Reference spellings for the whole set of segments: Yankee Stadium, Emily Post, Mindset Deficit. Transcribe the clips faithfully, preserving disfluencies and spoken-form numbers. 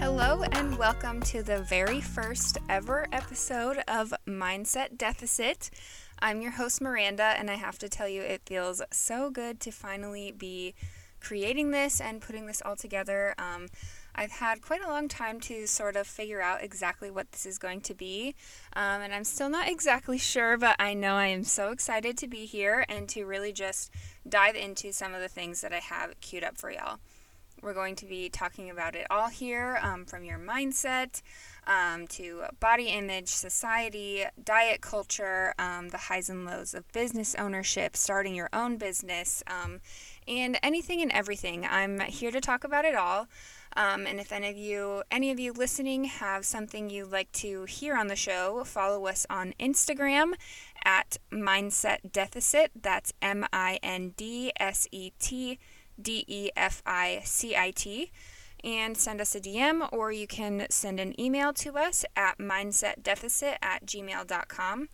Hello and welcome to the very first ever episode of Mindset Deficit. I'm your host Miranda, and I have to tell you it feels so good to finally be creating this and putting this all together. Um, I've had quite a long time to sort of figure out exactly what this is going to be, um, and I'm still not exactly sure, but I know I am so excited to be here and to really just dive into some of the things that I have queued up for y'all. We're going to be talking about it all here, um, from your mindset um, to body image, society, diet culture, um, the highs and lows of business ownership, starting your own business, um, and anything and everything. I'm here to talk about it all. Um, and if any of you, any of you listening have something you'd like to hear on the show, follow us on Instagram at Mindset Deficit. That's M I N D S E T D E F I C I T, and send us a D M, or you can send an email to us at mindsetdeficit at gmail dot com.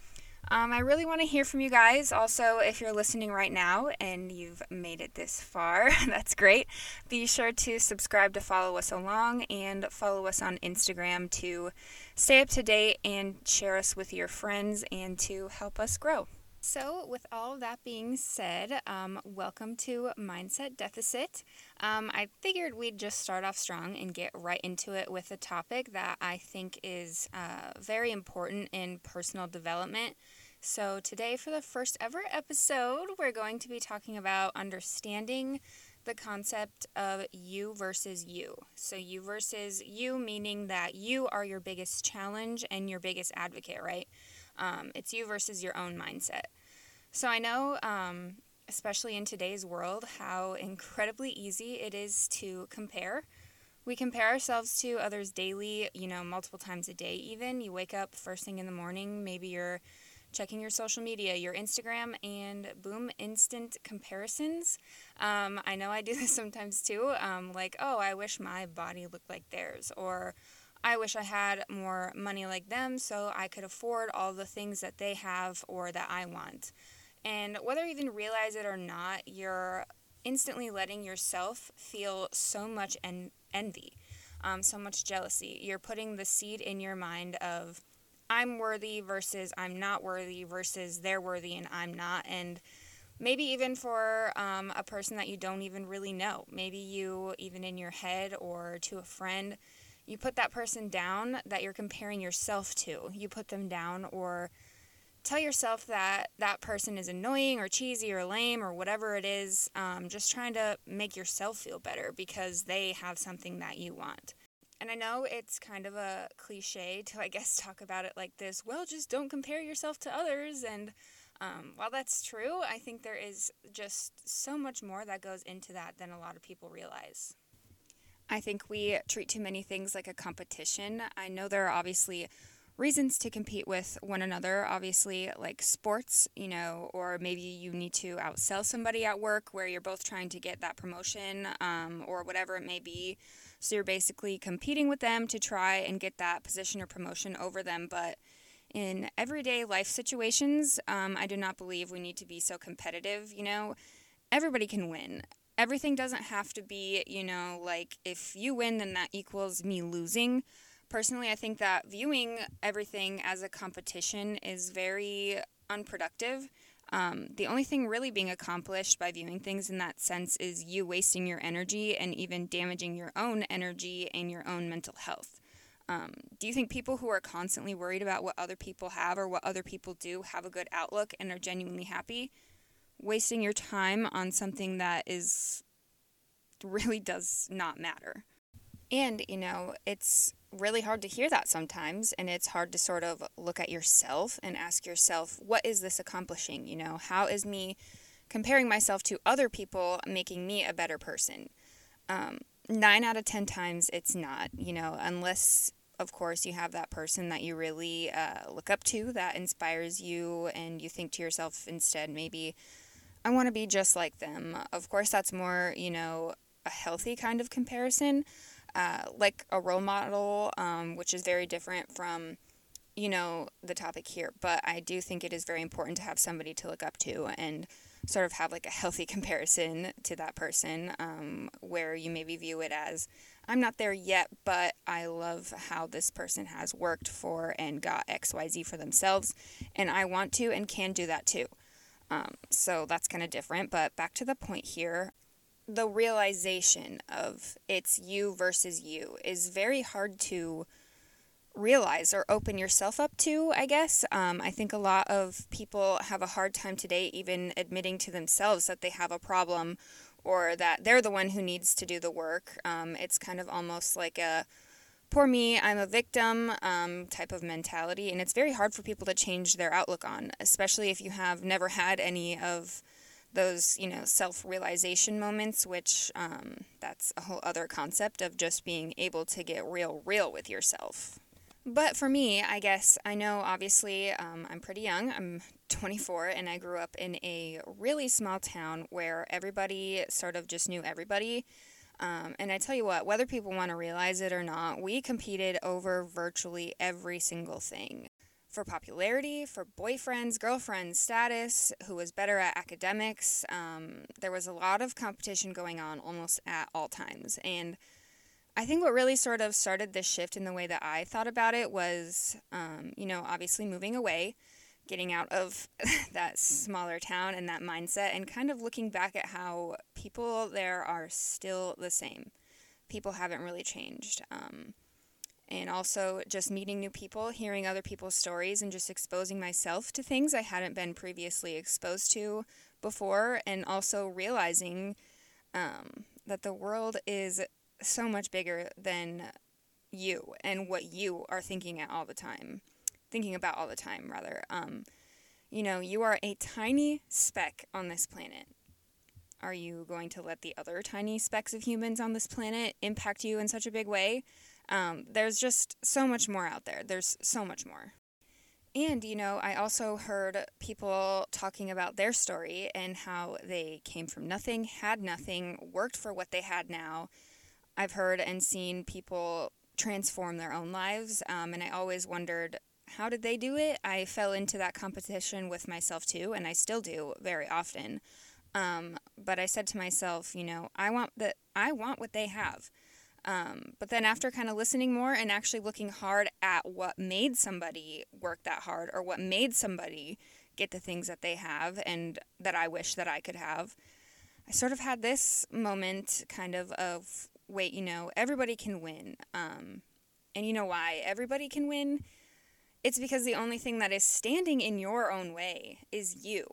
Um, I really want to hear from you guys. Also, if you're listening right now and you've made it this far, that's great. Be sure to subscribe to follow us along and follow us on Instagram to stay up to date and share us with your friends and to help us grow. So with all that being said, um, welcome to Mindset Deficit. Um, I figured we'd just start off strong and get right into it with a topic that I think is uh, very important in personal development. So today, for the first ever episode, we're going to be talking about understanding the concept of you versus you. So you versus you, meaning that you are your biggest challenge and your biggest advocate, right? Um, it's you versus your own mindset. So I know, um, especially in today's world, how incredibly easy it is to compare. We compare ourselves to others daily, you know, multiple times a day even. You wake up first thing in the morning, maybe you're checking your social media, your Instagram, and boom, instant comparisons. Um, I know I do this sometimes too, um, like, oh, I wish my body looked like theirs, or I wish I had more money like them so I could afford all the things that they have or that I want. And whether you even realize it or not, you're instantly letting yourself feel so much en- envy, um, so much jealousy. You're putting the seed in your mind of I'm worthy versus I'm not worthy versus they're worthy and I'm not. And maybe even for um, a person that you don't even really know. Maybe you, even in your head or to a friend, you put that person down that you're comparing yourself to. You put them down or tell yourself that that person is annoying or cheesy or lame or whatever it is, um, just trying to make yourself feel better because they have something that you want. And I know it's kind of a cliche to, I guess, talk about it like this, well, just don't compare yourself to others. And um, while that's true, I think there is just so much more that goes into that than a lot of people realize. I think we treat too many things like a competition. I know there are obviously reasons to compete with one another, obviously, like sports, you know, or maybe you need to outsell somebody at work where you're both trying to get that promotion um, or whatever it may be. So you're basically competing with them to try and get that position or promotion over them. But in everyday life situations, um, I do not believe we need to be so competitive. You know, everybody can win. Everything doesn't have to be, you know, like if you win, then that equals me losing. Personally, I think that viewing everything as a competition is very unproductive. Um, the only thing really being accomplished by viewing things in that sense is you wasting your energy and even damaging your own energy and your own mental health. Um, do you think people who are constantly worried about what other people have or what other people do have a good outlook and are genuinely happy? Wasting your time on something that is really does not matter. And, you know, it's really hard to hear that sometimes, and it's hard to sort of look at yourself and ask yourself, what is this accomplishing? You know, how is me comparing myself to other people making me a better person? Um, nine out of ten times it's not, you know, unless, of course, you have that person that you really uh, look up to that inspires you, and you think to yourself instead, maybe I want to be just like them. Of course, that's more, you know, a healthy kind of comparison, uh, like a role model, um, which is very different from, you know, the topic here. But I do think it is very important to have somebody to look up to. And sort of have like a healthy comparison to that person, um, where you maybe view it as, I'm not there yet, but I love how this person has worked for and got X Y Z for themselves, and I want to and can do that too. Um, so that's kind of different, but back to the point here. The realization of it's you versus you is very hard to realize or open yourself up to, I guess. Um, I think a lot of people have a hard time today even admitting to themselves that they have a problem or that they're the one who needs to do the work. Um, it's kind of almost like a poor me, I'm a victim um, type of mentality, and it's very hard for people to change their outlook on, especially if you have never had any of those, you know, self-realization moments, which um, that's a whole other concept of just being able to get real, real with yourself. But for me, I guess, I know obviously um, I'm pretty young, I'm twenty-four, and I grew up in a really small town where everybody sort of just knew everybody, um, and I tell you what, whether people want to realize it or not, we competed over virtually every single thing. For popularity, for boyfriends, girlfriends, status, who was better at academics, um, there was a lot of competition going on almost at all times, and I think what really sort of started this shift in the way that I thought about it was, um, you know, obviously moving away, getting out of that smaller town and that mindset, and kind of looking back at how people there are still the same. People haven't really changed. Um, and also just meeting new people, hearing other people's stories, and just exposing myself to things I hadn't been previously exposed to before, and also realizing um, that the world is so much bigger than you and what you are thinking at all the time, thinking about all the time, rather. Um, you know, you are a tiny speck on this planet. Are you going to let the other tiny specks of humans on this planet impact you in such a big way? Um, there's just so much more out there. There's so much more. And, you know, I also heard people talking about their story and how they came from nothing, had nothing, worked for what they had now. I've heard and seen people transform their own lives, um, and I always wondered, how did they do it? I fell into that competition with myself too, and I still do very often. Um, but I said to myself, you know, I want that. I want what they have. Um, but then after kind of listening more and actually looking hard at what made somebody work that hard, or what made somebody get the things that they have and that I wish that I could have, I sort of had this moment kind of of, wait, you know, everybody can win. Um, and you know why everybody can win? It's because the only thing that is standing in your own way is you.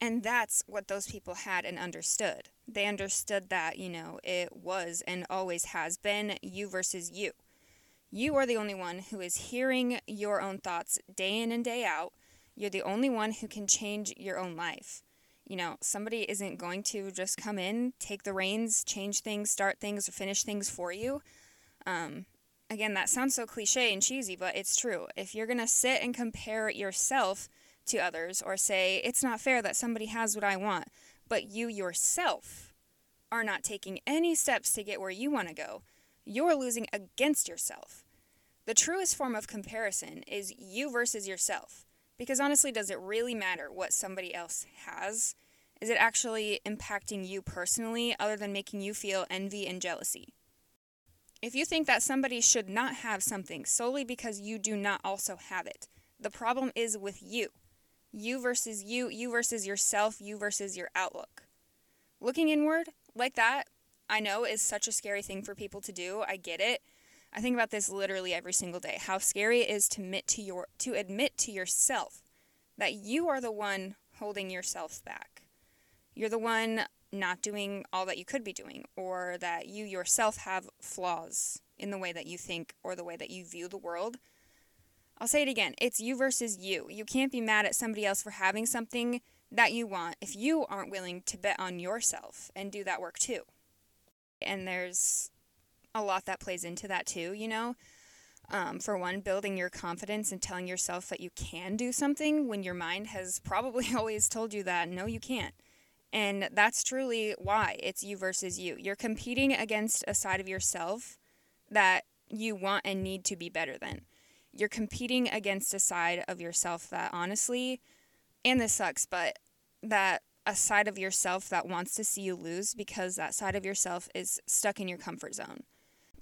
And that's what those people had and understood. They understood that, you know, it was and always has been you versus you. You are the only one who is hearing your own thoughts day in and day out. You're the only one who can change your own life. You know, somebody isn't going to just come in, take the reins, change things, start things, or finish things for you. Um, again, that sounds so cliche and cheesy, but it's true. If you're going to sit and compare yourself to others, or say, it's not fair that somebody has what I want, but you yourself are not taking any steps to get where you want to go, you're losing against yourself. The truest form of comparison is you versus yourself. Because honestly, does it really matter what somebody else has? Is it actually impacting you personally, other than making you feel envy and jealousy? If you think that somebody should not have something solely because you do not also have it, the problem is with you. You versus you, you versus yourself, you versus your outlook. Looking inward like that, I know, is such a scary thing for people to do. I get it. I think about this literally every single day, how scary it is to admit to, your, to admit to yourself that you are the one holding yourself back. You're the one not doing all that you could be doing, or that you yourself have flaws in the way that you think or the way that you view the world. I'll say it again. It's you versus you. You can't be mad at somebody else for having something that you want if you aren't willing to bet on yourself and do that work too. And there's a lot that plays into that too, you know. Um, for one, building your confidence and telling yourself that you can do something when your mind has probably always told you that, no, you can't. And that's truly why it's you versus you. You're competing against a side of yourself that you want and need to be better than. You're competing against a side of yourself that honestly, and this sucks, but that a side of yourself that wants to see you lose because that side of yourself is stuck in your comfort zone.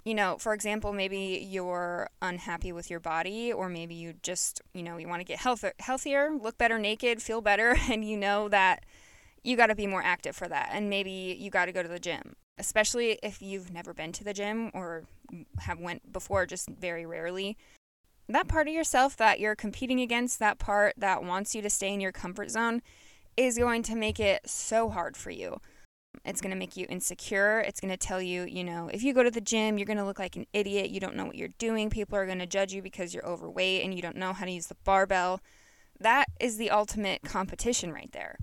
You know, for example, maybe you're unhappy with your body, or maybe you just, you know, you want to get health- healthier, look better naked, feel better, and you know that you got to be more active for that. And maybe you got to go to the gym, especially if you've never been to the gym or have went before, just very rarely. That part of yourself that you're competing against, that part that wants you to stay in your comfort zone, is going to make it so hard for you. It's going to make you insecure. It's going to tell you, you know, if you go to the gym, you're going to look like an idiot. You don't know what you're doing. People are going to judge you because you're overweight and you don't know how to use the barbell. That is the ultimate competition right there.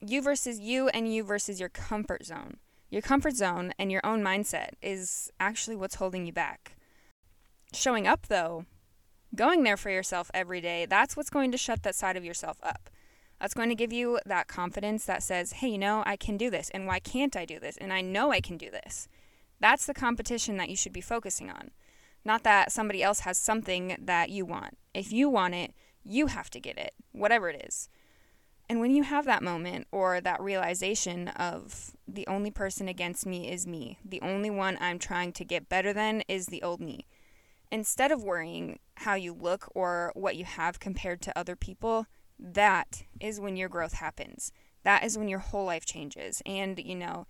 You versus you, and you versus your comfort zone. Your comfort zone and your own mindset is actually what's holding you back. Showing up, though, going there for yourself every day, that's what's going to shut that side of yourself up. That's going to give you that confidence that says, hey, you know, I can do this, and why can't I do this? And I know I can do this. That's the competition that you should be focusing on. Not that somebody else has something that you want. If you want it, you have to get it, whatever it is. And when you have that moment or that realization of the only person against me is me, the only one I'm trying to get better than is the old me, instead of worrying how you look or what you have compared to other people, that is when your growth happens. That is when your whole life changes. And, you know,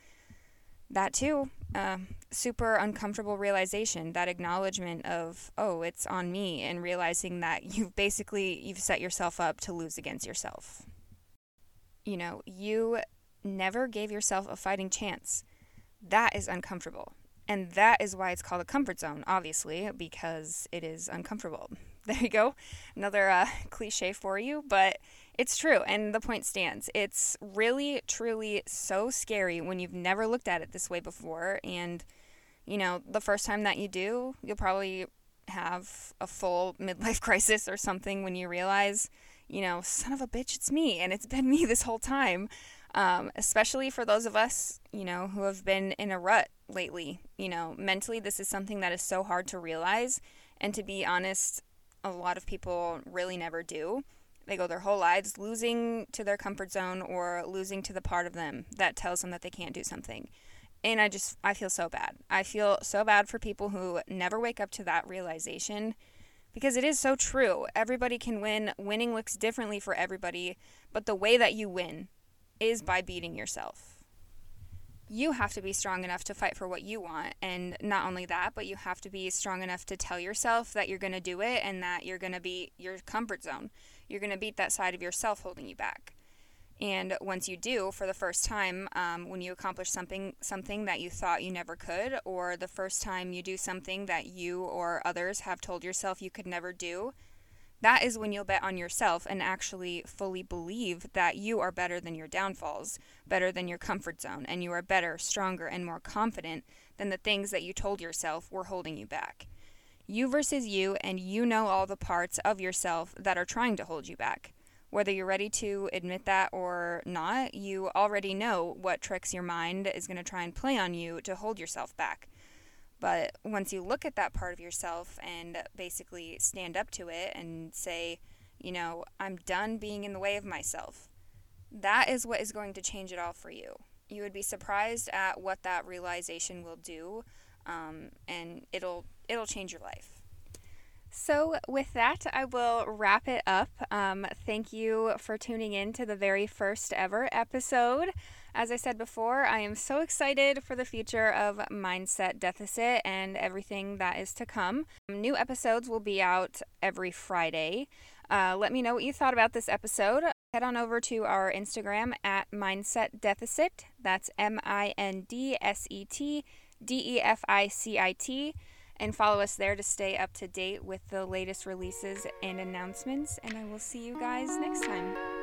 that too, uh, super uncomfortable realization, that acknowledgement of, oh, it's on me, and realizing that you've basically, you've set yourself up to lose against yourself. You know, you never gave yourself a fighting chance. That is uncomfortable. And that is why it's called a comfort zone, obviously, because it is uncomfortable. There you go. Another uh, cliche for you, but it's true. And the point stands. It's really, truly so scary when you've never looked at it this way before. And, you know, the first time that you do, you'll probably have a full midlife crisis or something when you realize, you know, son of a bitch, it's me. And it's been me this whole time. Um, especially for those of us, you know, who have been in a rut lately. You know, mentally, this is something that is so hard to realize. And to be honest, a lot of people really never do. They go their whole lives losing to their comfort zone or losing to the part of them that tells them that they can't do something. And I just, I feel so bad. I feel so bad for people who never wake up to that realization, because it is so true. Everybody can win. Winning looks differently for everybody, but the way that you win is by beating yourself. You have to be strong enough to fight for what you want, and not only that, but you have to be strong enough to tell yourself that you're going to do it and that you're going to beat your comfort zone. You're going to beat that side of yourself holding you back. And once you do, for the first time, um, when you accomplish something something that you thought you never could, or the first time you do something that you or others have told yourself you could never do, that is when you'll bet on yourself and actually fully believe that you are better than your downfalls, better than your comfort zone, and you are better, stronger, and more confident than the things that you told yourself were holding you back. You versus you, and you know all the parts of yourself that are trying to hold you back. Whether you're ready to admit that or not, you already know what tricks your mind is going to try and play on you to hold yourself back. But once you look at that part of yourself and basically stand up to it and say, you know, I'm done being in the way of myself, that is what is going to change it all for you. You would be surprised at what that realization will do, um, and it'll it'll change your life. So with that, I will wrap it up. Um, thank you for tuning in to the very first ever episode. As I said before, I am so excited for the future of Mindset Deficit and everything that is to come. New episodes will be out every Friday. Uh, let me know what you thought about this episode. Head on over to our Instagram at Mindset Deficit. That's M I N D S E T D E F I C I T. And follow us there to stay up to date with the latest releases and announcements. And I will see you guys next time.